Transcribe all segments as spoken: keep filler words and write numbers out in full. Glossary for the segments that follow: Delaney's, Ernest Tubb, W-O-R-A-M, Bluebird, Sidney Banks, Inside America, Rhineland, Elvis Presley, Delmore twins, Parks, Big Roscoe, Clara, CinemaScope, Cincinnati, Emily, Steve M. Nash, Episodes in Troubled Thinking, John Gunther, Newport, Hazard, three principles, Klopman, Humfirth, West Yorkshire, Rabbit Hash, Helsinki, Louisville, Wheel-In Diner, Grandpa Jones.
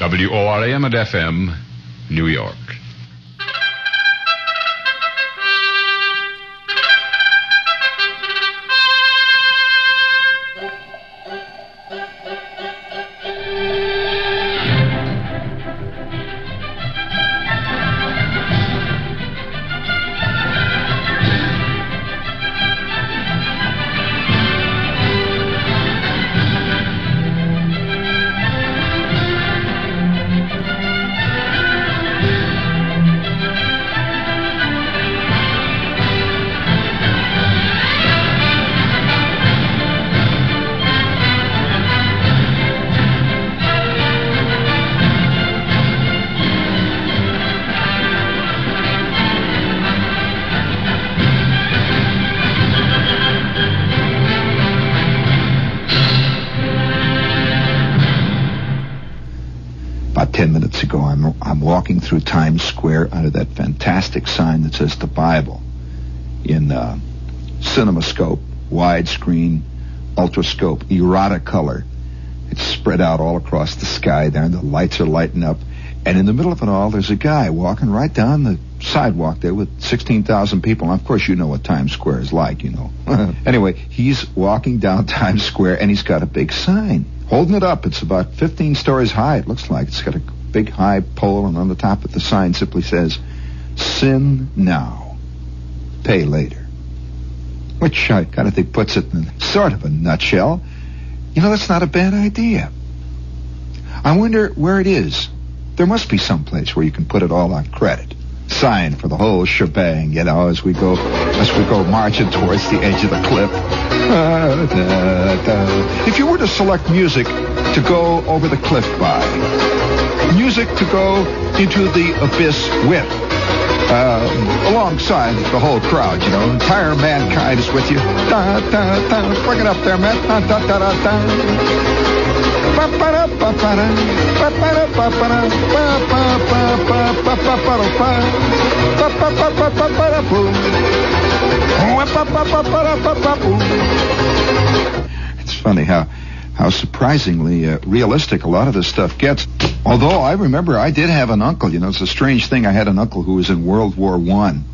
W O R A M and F M, New York. Through Times Square under that fantastic sign that says the Bible in uh, CinemaScope, widescreen, ultrascope, eroticolor. It's spread out all across the sky there, and the lights are lighting up. And in the middle of it all, there's a guy walking right down the sidewalk there with sixteen thousand people. And, of course, you know what Times Square is like, you know. Anyway, he's walking down Times Square, and he's got a big sign. Holding it up. It's about fifteen stories high, it looks like. It's got a big high pole, and on the top of the sign simply says, "Sin now, pay later," which I kind of think puts it in sort of a nutshell. You know, that's not a bad idea. I wonder where it is. There must be some place where you can put it all on credit. Sign for the whole shebang, you know, as we go as we go marching towards the edge of the cliff. Da, da, da. If you were to select music to go over the cliff by, music to go into the abyss with, uh, alongside the whole crowd, you know, entire mankind is with you. Da, da, da. Bring it up there, man. Da, da, da, da, da. It's funny how how surprisingly uh, realistic a lot of this stuff gets. Although I remember I did have an uncle, you know, it's a strange thing. I had an uncle who was in World War One.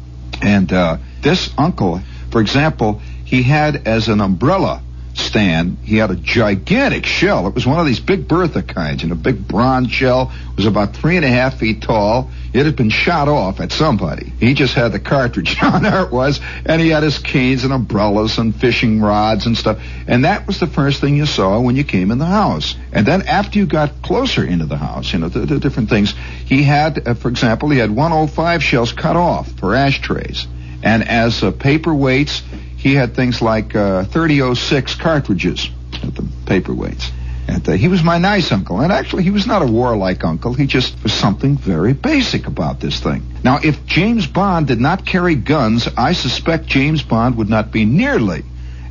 And uh, this uncle, for example, he had as an umbrella stand, he had a gigantic shell. It was one of these Big Bertha kinds, you know, big bronze shell. It was about three and a half feet tall. It had been shot off at somebody. He just had the cartridge. There it was. And he had his canes and umbrellas and fishing rods and stuff. And that was the first thing you saw when you came in the house. And then after you got closer into the house, you know, the, the different things, he had, uh, for example, he had one oh five shells cut off for ashtrays. And as uh, paperweights, he had things like uh, thirty oh six cartridges at the paperweights. And uh, he was my nice uncle. And actually, he was not a warlike uncle. He just was something very basic about this thing. Now, if James Bond did not carry guns, I suspect James Bond would not be nearly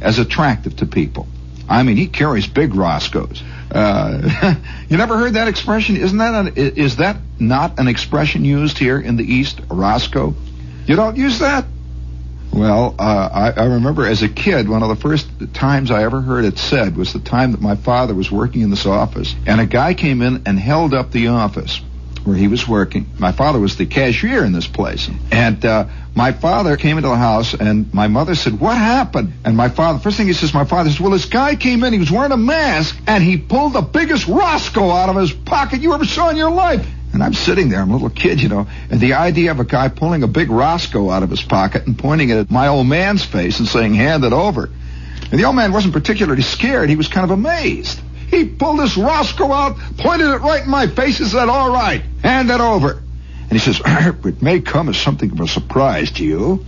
as attractive to people. I mean, he carries big Roscoes. Uh, you never heard that expression? Isn't that an, is that not an expression used here in the East, Roscoe? You don't use that? Well, uh, I, I remember as a kid, one of the first times I ever heard it said was the time that my father was working in this office. And a guy came in and held up the office where he was working. My father was the cashier in this place. And uh, my father came into the house, and my mother said, "What happened?" And my father, first thing he says, my father says, "Well, this guy came in, he was wearing a mask, and he pulled the biggest Roscoe out of his pocket you ever saw in your life." And I'm sitting there, I'm a little kid, you know, and the idea of a guy pulling a big Roscoe out of his pocket and pointing it at my old man's face and saying, "Hand it over." And the old man wasn't particularly scared, he was kind of amazed. He pulled this Roscoe out, pointed it right in my face and said, "All right, hand it over." And he says, "It may come as something of a surprise to you,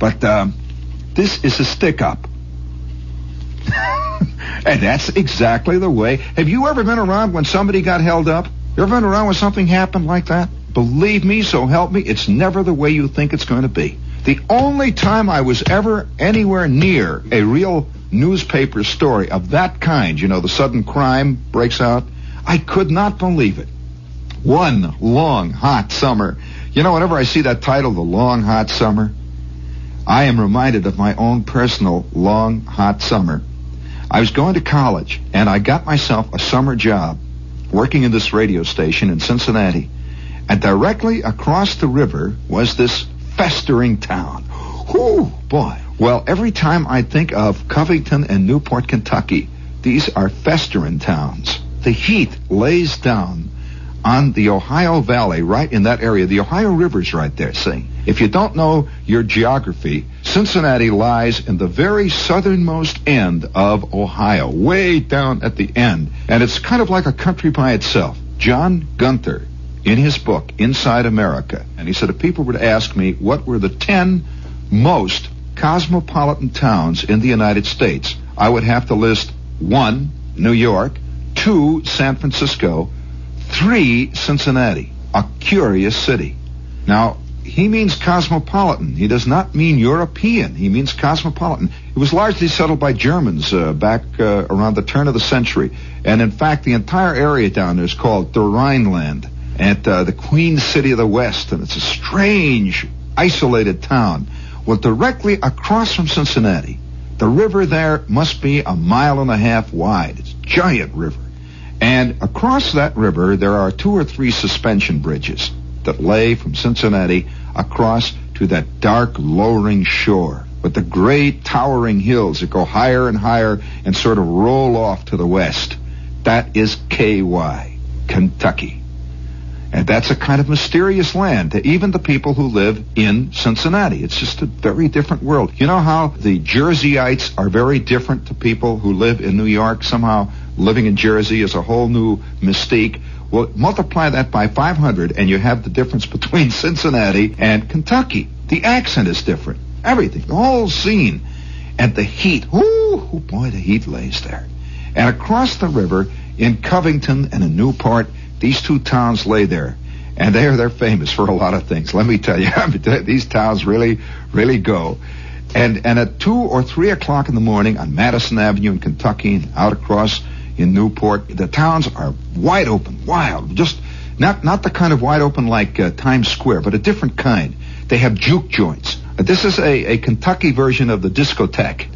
but um, this is a stick-up." And that's exactly the way. Have you ever been around when somebody got held up? You ever been around when something happened like that? Believe me, so help me, it's never the way you think it's going to be. The only time I was ever anywhere near a real newspaper story of that kind, you know, the sudden crime breaks out, I could not believe it. One long, hot summer. You know, whenever I see that title, The Long Hot Summer, I am reminded of my own personal long, hot summer. I was going to college, and I got myself a summer job working in this radio station in Cincinnati. And directly across the river was this festering town. Whew, boy. Well, every time I think of Covington and Newport, Kentucky, these are festering towns. The heat lays down on the Ohio Valley right in that area. The Ohio River's right there, see? If you don't know your geography, Cincinnati lies in the very southernmost end of Ohio, way down at the end. And it's kind of like a country by itself. John Gunther, in his book, Inside America, and he said if people would ask me what were the ten most cosmopolitan towns in the United States, I would have to list one, New York, two, San Francisco, three, Cincinnati, a curious city. Now, he means cosmopolitan. He does not mean European. He means cosmopolitan. It was largely settled by Germans uh, back uh, around the turn of the century. And in fact, the entire area down there is called the Rhineland, at uh, the Queen City of the West. And it's a strange, isolated town. Well, directly across from Cincinnati, the river there must be a mile and a half wide. It's a giant river. And across that river, there are two or three suspension bridges that lay from Cincinnati across to that dark, lowering shore with the great towering hills that go higher and higher and sort of roll off to the west. That is K Y, Kentucky. And that's a kind of mysterious land to even the people who live in Cincinnati. It's just a very different world. You know how the Jerseyites are very different to people who live in New York? Somehow living in Jersey is a whole new mystique. Well, multiply that by five hundred and you have the difference between Cincinnati and Kentucky. The accent is different. Everything. The whole scene. And the heat. Ooh, oh boy, the heat lays there. And across the river in Covington and in Newport, these two towns lay there, and they're they're famous for a lot of things. Let me tell you, I mean, these towns really, really go. And and at two or three o'clock in the morning on Madison Avenue in Kentucky, and out across in Newport, the towns are wide open, wild, just not not the kind of wide open like uh, Times Square, but a different kind. They have juke joints. Uh, this is a, a Kentucky version of the discotheque.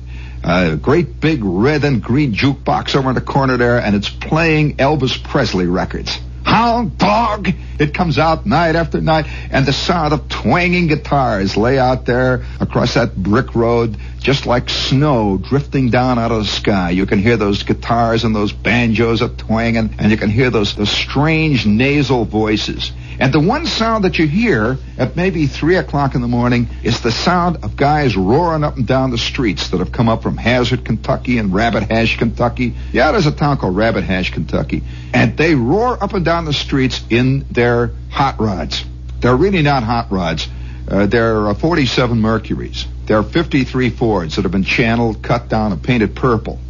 A uh, great big red and green jukebox over in the corner there, and it's playing Elvis Presley records. Hound Dog! It comes out night after night, and the sound of twanging guitars lay out there across that brick road, just like snow drifting down out of the sky. You can hear those guitars and those banjos are twanging, and you can hear those, those strange nasal voices. And the one sound that you hear at maybe three o'clock in the morning is the sound of guys roaring up and down the streets that have come up from Hazard, Kentucky, and Rabbit Hash, Kentucky. Yeah, there's a town called Rabbit Hash, Kentucky. And they roar up and down the streets in their hot rods. They're really not hot rods. Uh, they're uh, forty-seven Mercuries. They're fifty-three Fords that have been channeled, cut down, and painted purple.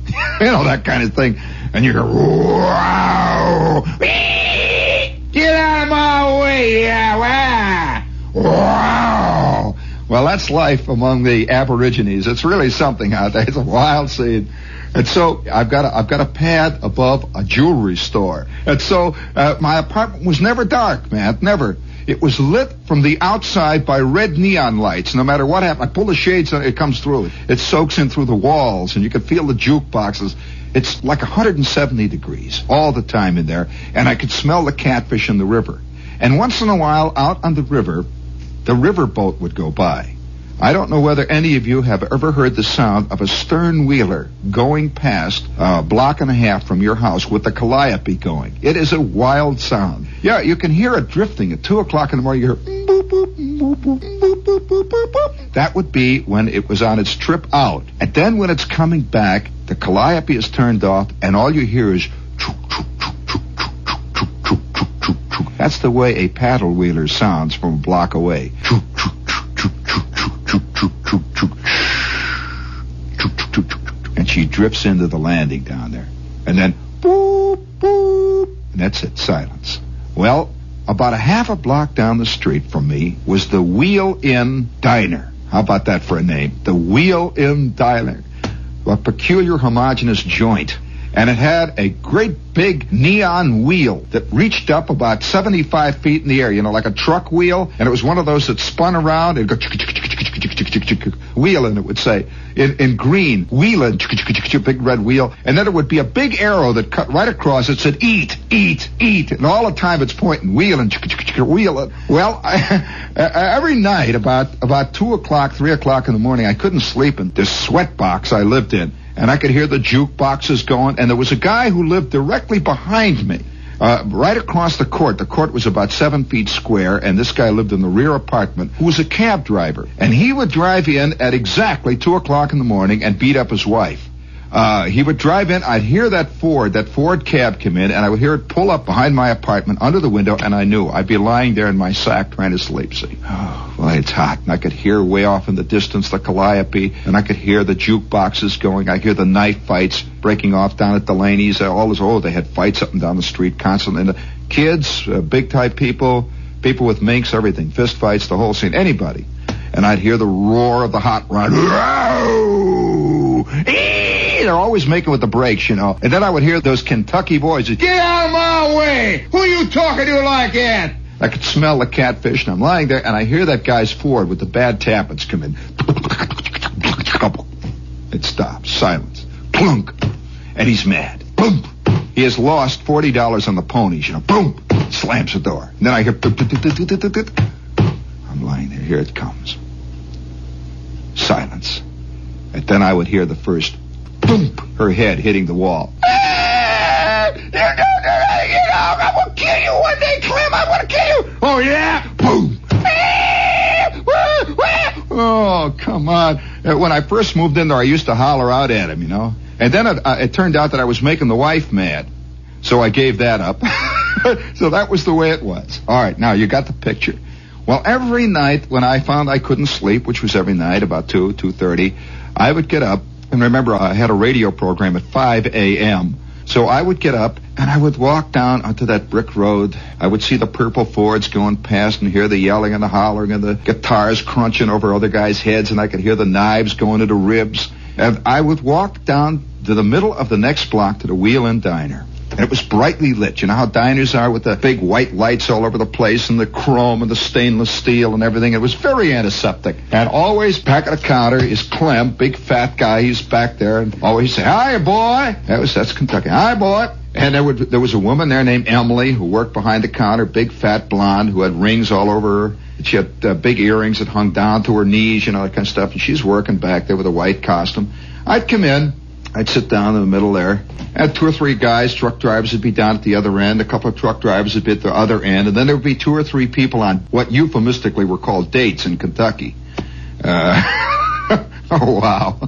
You know, that kind of thing. And you go, wow! Get out of my way! Yeah, wow. Wow! Well, that's life among the Aborigines. It's really something out there. It's a wild scene. And so I've got a, I've got a pad above a jewelry store. And so uh, my apartment was never dark, man. Never. It was lit from the outside by red neon lights. No matter what happened, I pull the shades on, it comes through. It soaks in through the walls, and you can feel the jukeboxes. It's like one hundred seventy degrees all the time in there, and I could smell the catfish in the river. And once in a while, out on the river, the river boat would go by. I don't know whether any of you have ever heard the sound of a stern wheeler going past a block and a half from your house with the calliope going. It is a wild sound. Yeah, you can hear it drifting at two o'clock in the morning. You hear boop, boop, boop, boop, boop, boop, boop, boop, boop. That would be when it was on its trip out. And then when it's coming back, the calliope is turned off, and all you hear is chook, chook, chook, chook, chook, chook, chook, chook, chook, chook. That's the way a paddle wheeler sounds from a block away. Chook, chook, chook, chook, chook, chook, chook, chook, chook, chook, chook, chook. And she drifts into the landing down there. And then boop, boop. And that's it, silence. Well, about a half a block down the street from me was the Wheel-In Diner. How about that for a name? The Wheel-In Diner. A peculiar homogeneous joint, and it had a great big neon wheel that reached up about seventy-five feet in the air, you know, like a truck wheel, and it was one of those that spun around and go Wheel-In, it would say, in, in green, Wheel-In, big red wheel, and then it would be a big arrow that cut right across that said, eat, eat, eat, and all the time it's pointing, Wheel-In, Wheel-In. Well, I, every night about, about two o'clock, three o'clock in the morning, I couldn't sleep in this sweat box I lived in, and I could hear the jukeboxes going, and there was a guy who lived directly behind me. Uh, right across the court. The court was about seven feet square, and this guy lived in the rear apartment, who was a cab driver. And he would drive in at exactly two o'clock in the morning and beat up his wife. Uh, he would drive in, I'd hear that Ford, that Ford cab come in, and I would hear it pull up behind my apartment under the window, and I knew I'd be lying there in my sack trying to sleep. See, oh, well, it's hot, and I could hear way off in the distance the calliope, and I could hear the jukeboxes going. I hear the knife fights breaking off down at Delaney's. All this, oh, they had fights up and down the street constantly. And the kids, uh, big type people, people with minks, everything, fist fights, the whole scene, anybody. And I'd hear the roar of the hot rod. They're always making with the brakes, you know. And then I would hear those Kentucky boys, get out of my way! Who you talking to like that? I could smell the catfish, and I'm lying there, and I hear that guy's Ford with the bad tappets come in. It stops. Silence. Plunk. And he's mad. Boom. He has lost forty dollars on the ponies, you know. Boom. Slams the door. And then I hear... I'm lying there. Here it comes. Silence. And then I would hear the first... boom, her head hitting the wall. Ah, you know, I'm going to kill you one day, Clem. I'm going to kill you. Oh, yeah? Boom. Ah, ah, ah. Oh, come on. When I first moved in there, I used to holler out at him, you know. And then it, uh, it turned out that I was making the wife mad. So I gave that up. So that was the way it was. All right, now you got the picture. Well, every night when I found I couldn't sleep, which was every night about two, two thirty, I would get up. And remember, I had a radio program at five a.m., so I would get up, and I would walk down onto that brick road. I would see the purple Fords going past and hear the yelling and the hollering and the guitars crunching over other guys' heads, and I could hear the knives going into ribs. And I would walk down to the middle of the next block to the Wheel-In Diner. And it was brightly lit. You know how diners are, with the big white lights all over the place and the chrome and the stainless steel and everything. It was very antiseptic. And always back at the counter is Clem, big fat guy. He's back there and always say, hi, boy. That was, that's Kentucky. Hi, boy. And there, would, there was a woman there named Emily who worked behind the counter, big fat blonde who had rings all over her. She had uh, big earrings that hung down to her knees, you know, that kind of stuff. And she's working back there with a white costume. I'd come in. I'd sit down in the middle there, and two or three guys, truck drivers, would be down at the other end. A couple of truck drivers would be at the other end, and then there would be two or three people on what euphemistically were called dates in Kentucky. Uh, oh, wow.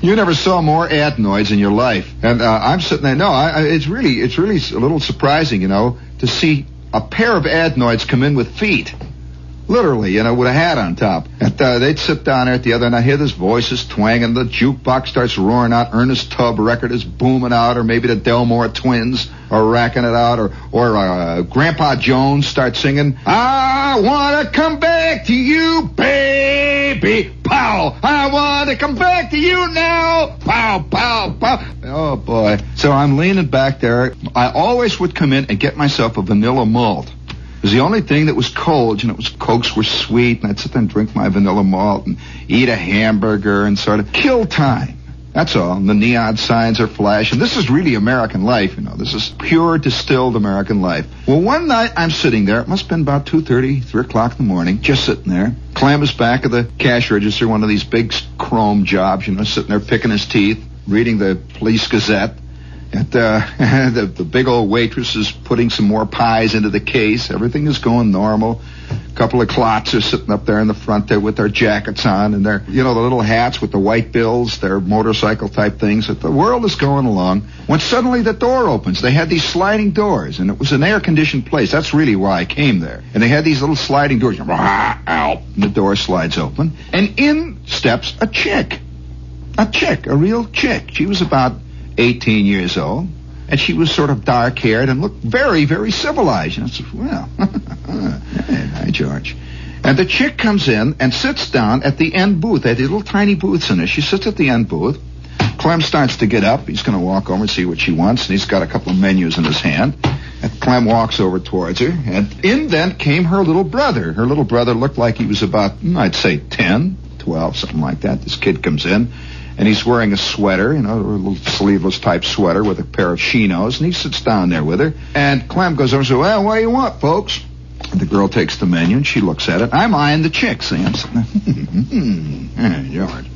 You never saw more adenoids in your life. And uh, I'm sitting there. No, I, it's really, it's really a little surprising, you know, to see a pair of adenoids come in with feet. Literally, you know, with a hat on top. And, uh, they'd sit down there at the other end. I hear this voices twanging. The jukebox starts roaring out. Ernest Tubb record is booming out. Or maybe the Delmore twins are racking it out. Or, or uh, Grandpa Jones starts singing, I want to come back to you, baby. Pow. I want to come back to you now. Pow, pow, pow. Oh, boy. So I'm leaning back there. I always would come in and get myself a vanilla malt. It was the only thing that was cold, you know, it was, Cokes were sweet, and I'd sit there and drink my vanilla malt and eat a hamburger and sort of kill time. That's all. And the neon signs are flashing. This is really American life, you know. This is pure, distilled American life. Well, one night I'm sitting there. It must have been about two thirty, three o'clock in the morning, just sitting there. Clem is back at the cash register, one of these big chrome jobs, you know, sitting there picking his teeth, reading the Police Gazette. And, uh, the, the big old waitress is putting some more pies into the case. Everything is going normal. A couple of clots are sitting up there in the front there with their jackets on and their, you know, the little hats with the white bills, their motorcycle-type things. The world is going along when suddenly the door opens. They had these sliding doors, and it was an air-conditioned place. That's really why I came there. And they had these little sliding doors. And the door slides open, and in steps a chick. A chick, a real chick. She was about... eighteen years old, and she was sort of dark-haired and looked very, very civilized. And I said, well, hey, hi, George. And the chick comes in and sits down at the end booth. They had these little tiny booths in there. She sits at the end booth. Clem starts to get up. He's going to walk over and see what she wants, and he's got a couple of menus in his hand. And Clem walks over towards her, and in then came her little brother. Her little brother looked like he was about, I'd say, ten, twelve, something like that. This kid comes in, and he's wearing a sweater, you know, a little sleeveless-type sweater with a pair of chinos, and he sits down there with her. And Clem goes over and says, well, what do you want, folks? The girl takes the menu, and she looks at it. I'm eyeing the chicks, see? I'm sitting there, George.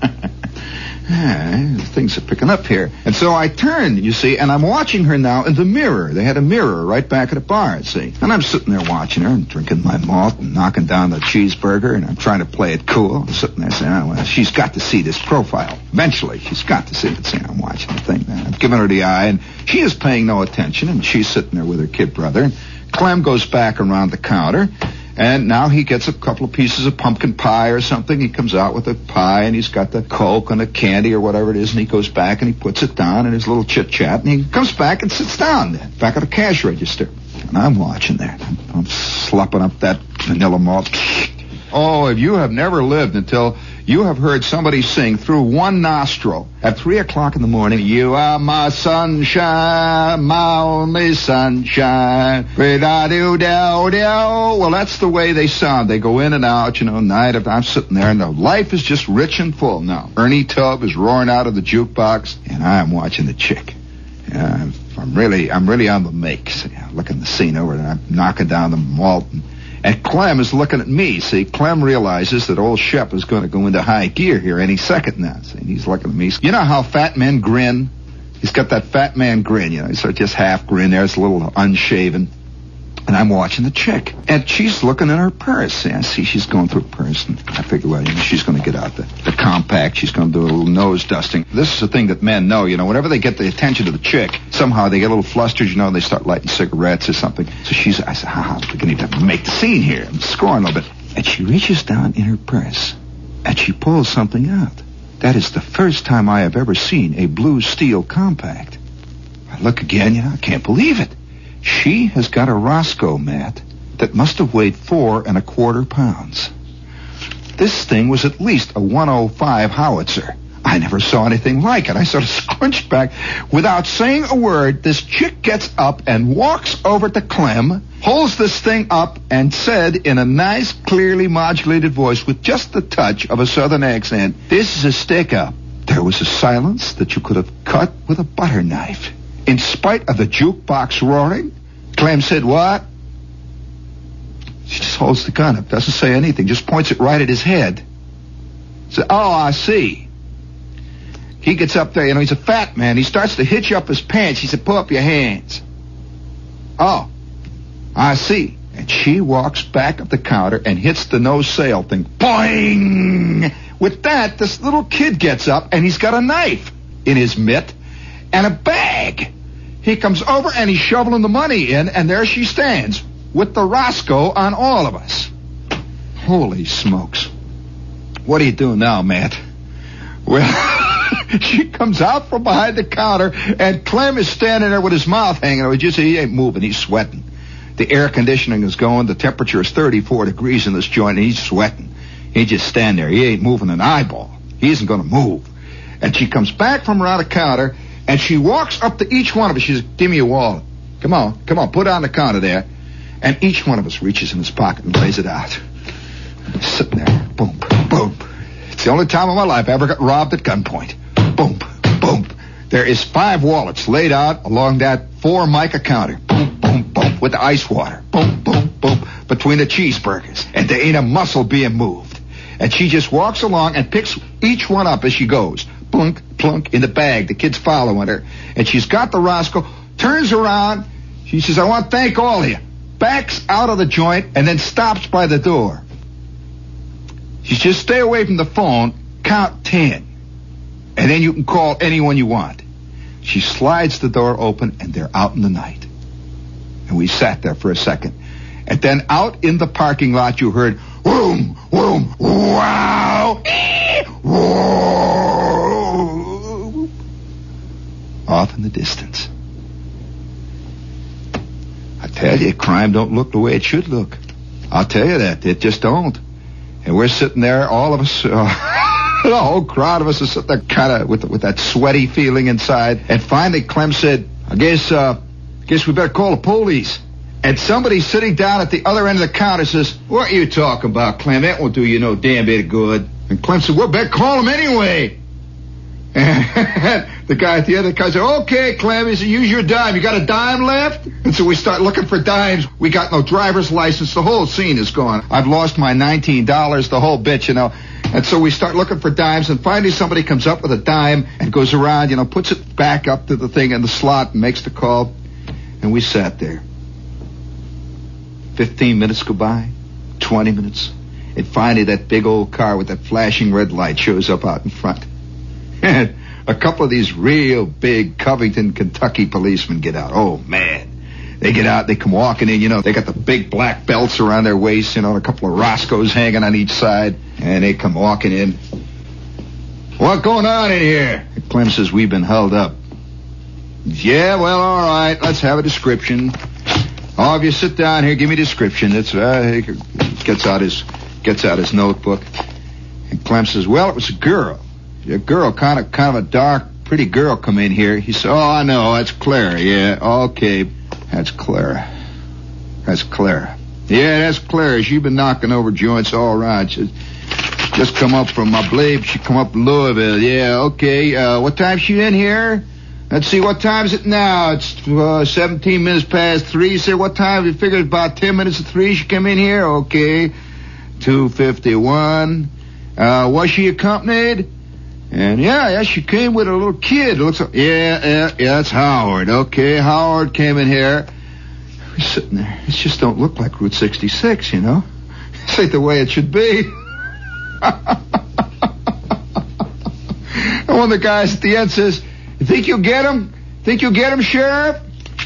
Ah, things are picking up here. And so I turn, you see, and I'm watching her now in the mirror. They had a mirror right back at the bar, see. And I'm sitting there watching her and drinking my malt and knocking down the cheeseburger, and I'm trying to play it cool. I'm sitting there saying, oh, well, she's got to see this profile. Eventually, she's got to see it. See, I'm watching the thing now. I've given her the eye, and she is paying no attention, and she's sitting there with her kid brother. And Clem goes back around the counter, and now he gets a couple of pieces of pumpkin pie or something. He comes out with a pie, and he's got the Coke and a candy or whatever it is, and he goes back, and he puts it down in his little chit-chat, and he comes back and sits down there, back at the cash register. And I'm watching that. I'm, I'm slopping up that vanilla malt. Oh, if you have never lived until you have heard somebody sing through one nostril at three o'clock in the morning, you are my sunshine, my only sunshine. Well, that's the way they sound. They go in and out, you know, night after. I'm sitting there, and the life is just rich and full now. Ernie Tubb is roaring out of the jukebox, and I'm watching the chick. Uh, I'm really I'm really on the make. See, I'm looking the scene over, and I'm knocking down the malt. And, And Clem is looking at me, see. Clem realizes that old Shep is going to go into high gear here any second now, see. And he's looking at me. You know how fat men grin? He's got that fat man grin, you know. He's sort of just half grin there. It's a little unshaven. And I'm watching the chick. And she's looking in her purse. See, I see she's going through her purse. And I figure, well, you know, she's going to get out the, the compact. She's going to do a little nose dusting. This is a thing that men know, you know. Whenever they get the attention of the chick, somehow they get a little flustered, you know, and they start lighting cigarettes or something. So she's, I said, ha, we're going to need to make the scene here. I'm scoring a little bit. And she reaches down in her purse. And she pulls something out. That is the first time I have ever seen a blue steel compact. I look again, you know, I can't believe it. She has got a Roscoe mat that must have weighed four and a quarter pounds. This thing was at least a one oh five howitzer. I never saw anything like it. I sort of scrunched back. Without saying a word, this chick gets up and walks over to Clem, holds this thing up, and said in a nice, clearly modulated voice with just the touch of a southern accent, "This is a stick-up." There was a silence that you could have cut with a butter knife. In spite of the jukebox roaring, Clem said, "What?" She just holds the gun up, doesn't say anything, just points it right at his head. Says, "Oh, I see." He gets up there, you know, he's a fat man. He starts to hitch up his pants. He said, "Pull up your hands." "Oh, I see." And she walks back up the counter and hits the no sale thing. Boing! With that, this little kid gets up, and he's got a knife in his mitt and a bag. He comes over, and he's shoveling the money in, and there she stands with the Roscoe on all of us. Holy smokes. What do you do now, Matt? Well, she comes out from behind the counter, and Clem is standing there with his mouth hanging out. You see, he ain't moving. He's sweating. The air conditioning is going. The temperature is thirty-four degrees in this joint, and he's sweating. He just stand there. He ain't moving an eyeball. He isn't going to move. And she comes back from around the counter, and she walks up to each one of us. She says, "Give me your wallet. Come on, come on, put it on the counter there." And each one of us reaches in his pocket and lays it out. I'm sitting there, boom, boom. It's the only time in my life I ever got robbed at gunpoint. Boom, boom. There is five wallets laid out along that four mica counter. Boom, boom, boom, with the ice water. Boom, boom, boom, between the cheeseburgers. And there ain't a muscle being moved. And she just walks along and picks each one up as she goes. Plunk, plunk, in the bag. The kid's following her. And she's got the Roscoe, turns around. She says, "I want to thank all of you." Backs out of the joint and then stops by the door. She says, "Stay away from the phone. Count ten. And then you can call anyone you want." She slides the door open, and they're out in the night. And we sat there for a second. And then out in the parking lot, you heard, "Woom, woom, wow, ee, wow." Off in the distance. I tell you, crime don't look the way it should look. I'll tell you that. It just don't. And we're sitting there, all of us, uh, the whole crowd of us is sitting there kind of with, with that sweaty feeling inside. And finally, Clem said, I guess, uh, Guess we better call the police. And somebody sitting down at the other end of the counter says, what are you talking about, Clem? That won't do you no damn bit of good. And Clem said, well, better call him anyway. And the guy at the other guy said, okay, Clem, he said, use your dime. You got a dime left? And so we start looking for dimes. We got no driver's license. The whole scene is gone. I've lost my nineteen dollars, the whole bit, you know. And so we start looking for dimes, and finally somebody comes up with a dime and goes around, you know, puts it back up to the thing in the slot and makes the call. And we sat there. Fifteen minutes go by, twenty minutes, and finally that big old car with that flashing red light shows up out in front. And a couple of these real big Covington, Kentucky policemen get out. Oh, man. They get out, they come walking in, you know. They got the big black belts around their waist, you know, and a couple of Roscoes hanging on each side. And they come walking in. What going on in here? And Clem says, we've been held up. Yeah, well, all right, let's have a description. All of you sit down here, give me a description. That's, uh, he gets out his, gets out his notebook. And Clem says, well, it was a girl. A girl, kind of kind of a dark, pretty girl come in here. He said, oh, I know, that's Clara, yeah, okay. That's Clara. That's Clara. Yeah, that's Clara. She's been knocking over joints all around. She's just come up from, I believe she come up from Louisville. Yeah, okay. Uh, what time's she in here? Let's see, what time is it now? It's uh, seventeen minutes past three. Say, what time? You figure it's about ten minutes to three she come in here? Okay. two fifty-one. Uh, was she accompanied? And, yeah, yeah, she came with a little kid. It looks like, yeah, yeah, yeah, that's Howard. Okay, Howard came in here. We're sitting there. It just don't look like Route sixty-six, you know. This ain't the way it should be. And one of the guys at the end says, you think you'll get him? Think you'll get him, Sheriff?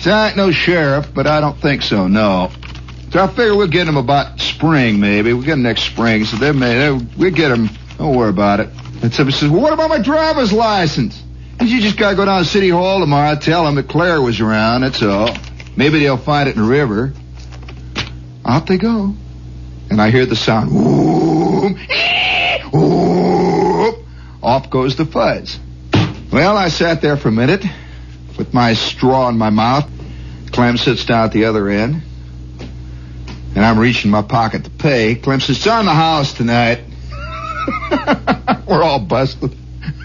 I ain't no sheriff, but I don't think so, no. So I figure we'll get him about spring, maybe. We'll get him next spring. So they may, they, we'll get him. Don't worry about it. And somebody says, well, what about my driver's license? You just got to go down to City Hall tomorrow, tell them that Claire was around, that's all. Maybe they'll find it in the river. Out they go. And I hear the sound. Whoop, whoop. Off goes the fuzz. Well, I sat there for a minute with my straw in my mouth. Clem sits down at the other end. And I'm reaching my pocket to pay. Clem says, it's on the house tonight. We're all busted.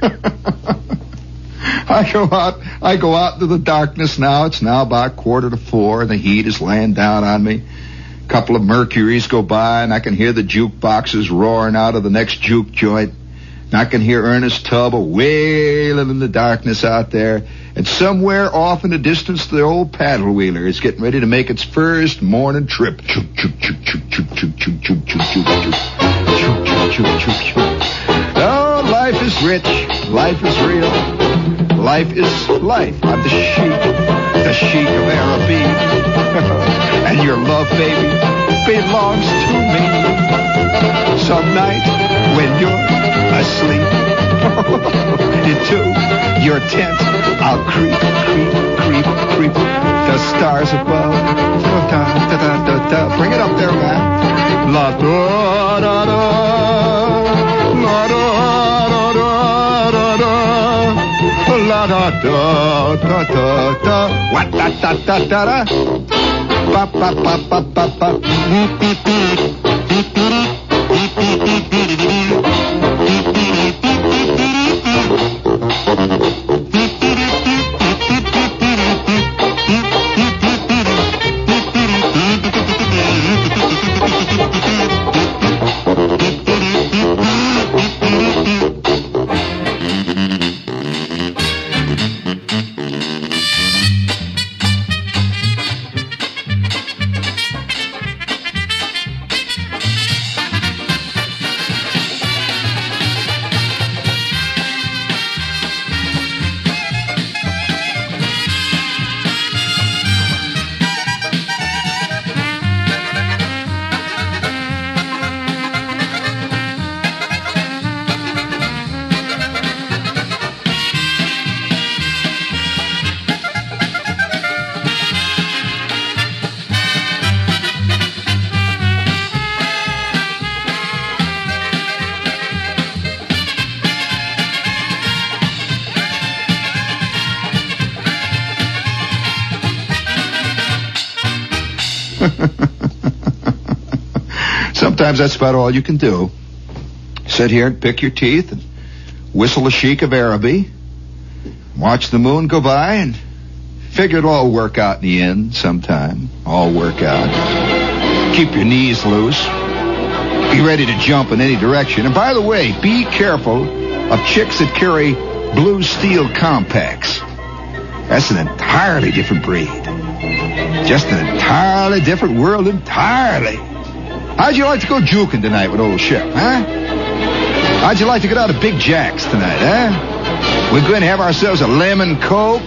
I go out I go out into the darkness now. It's now about quarter to four, and the heat is laying down on me. A couple of mercuries go by, and I can hear the jukeboxes roaring out of the next juke joint. And I can hear Ernest Tubb wailing in the darkness out there. And somewhere off in the distance, the old paddle wheeler is getting ready to make its first morning trip. Choop, choop, choop, choop, choop, choop, choop, choop, choop, choop, choop. Oh, life is rich, life is real, life is life. I'm the sheik, the sheik of Arabia, and your love, baby, belongs to me. Some night when you're asleep, into your tent I'll creep, creep, creep, creep, the stars above. Bring it up there, man. La da da da. La da da da da da, what da da da da da, pa pa pa pa pa pa. Sometimes that's about all you can do. Sit here and pick your teeth and whistle a sheik of Araby, watch the moon go by, and figure it'll all work out in the end sometime. All work out. Keep your knees loose. Be ready to jump in any direction. And by the way, be careful of chicks that carry blue steel compacts. That's an entirely different breed. Just an entirely different world entirely. How'd you like to go juking tonight with old Shep, huh? How'd you like to get out of Big Jack's tonight, huh? We're going to have ourselves a lemon coke.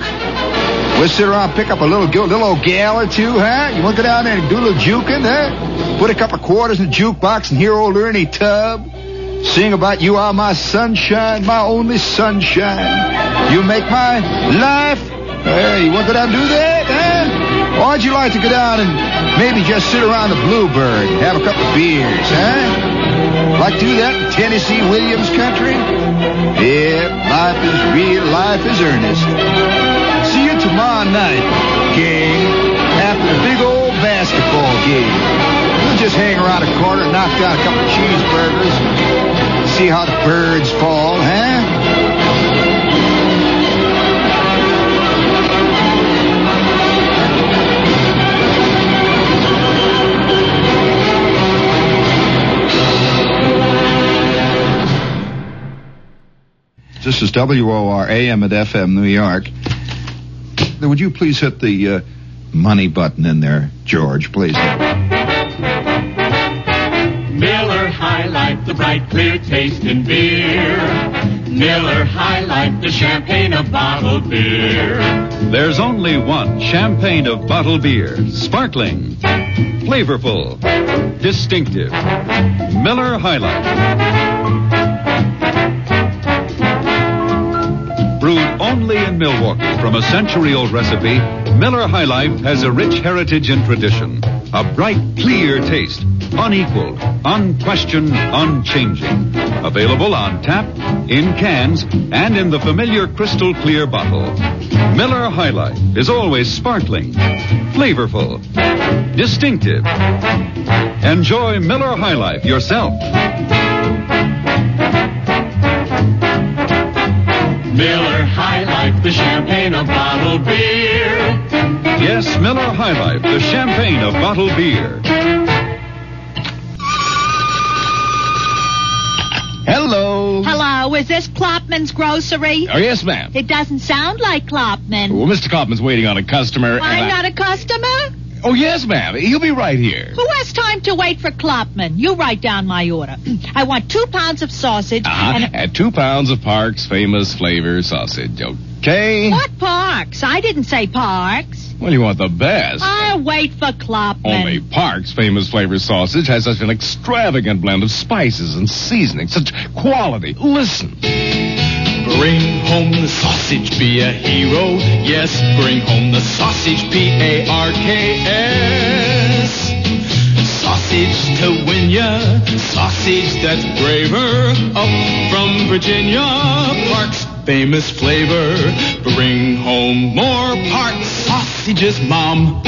We'll sit around, pick up a little, little old gal or two, huh? You want to go down there and do a little juking, huh? Put a couple quarters in the jukebox and hear old Ernie Tubb. Sing about you are my sunshine, my only sunshine. You make my life. Hey, you want to go down and do that, huh? Or would you like to go down and maybe just sit around the Bluebird and have a couple of beers, huh? Like do that in Tennessee Williams country? Yep, life is real, life is earnest. See you tomorrow night, gang, after the big old basketball game. Just hang around a corner, knock down a couple of cheeseburgers, and see how the birds fall, huh? This is W O R A M at F M New York. Would you please hit the uh, money button in there, George, please? Miller High Life, the bright, clear taste in beer. Miller High Life, the champagne of bottled beer. There's only one champagne of bottled beer. Sparkling, flavorful, distinctive. Miller High Life. Brewed only in Milwaukee from a century-old recipe, Miller High Life has a rich heritage and tradition. A bright, clear taste. Unequaled, unquestioned, unchanging. Available on tap, in cans, and in the familiar crystal clear bottle. Miller High Life is always sparkling, flavorful, distinctive. Enjoy Miller High Life yourself. Miller High Life, the champagne of bottled beer. Yes, Miller High Life, the champagne of bottled beer. Hello. Hello. Is this Klopman's grocery? Oh, yes, ma'am. It doesn't sound like Klopman. Well, Mister Klopman's waiting on a customer. I'm not I... a customer? Oh, yes, ma'am. He'll be right here. Who has time to wait for Klopman? You write down my order. I want two pounds of sausage. Uh-huh. And, a... and two pounds of Parks famous flavor sausage. Okay. What Parks? I didn't say Parks. Well, you want the best. I'll wait for Klopman. Only Parks' famous flavor sausage has such an extravagant blend of spices and seasonings. Such quality. Listen. Bring home the sausage, be a hero. Yes, bring home the sausage, P A R K S. Sausage to win ya, sausage that's braver. Up from Virginia, Parks' famous flavor. Bring home more Parks sausages, Mom.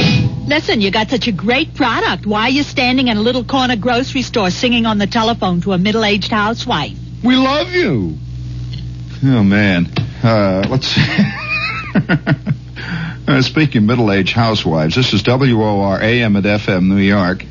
Listen, you got such a great product. Why are you standing in a little corner grocery store singing on the telephone to a middle-aged housewife? We love you. Oh, man. Uh, let's see. uh, speaking of middle-aged housewives, this is W O R A M at F M New York.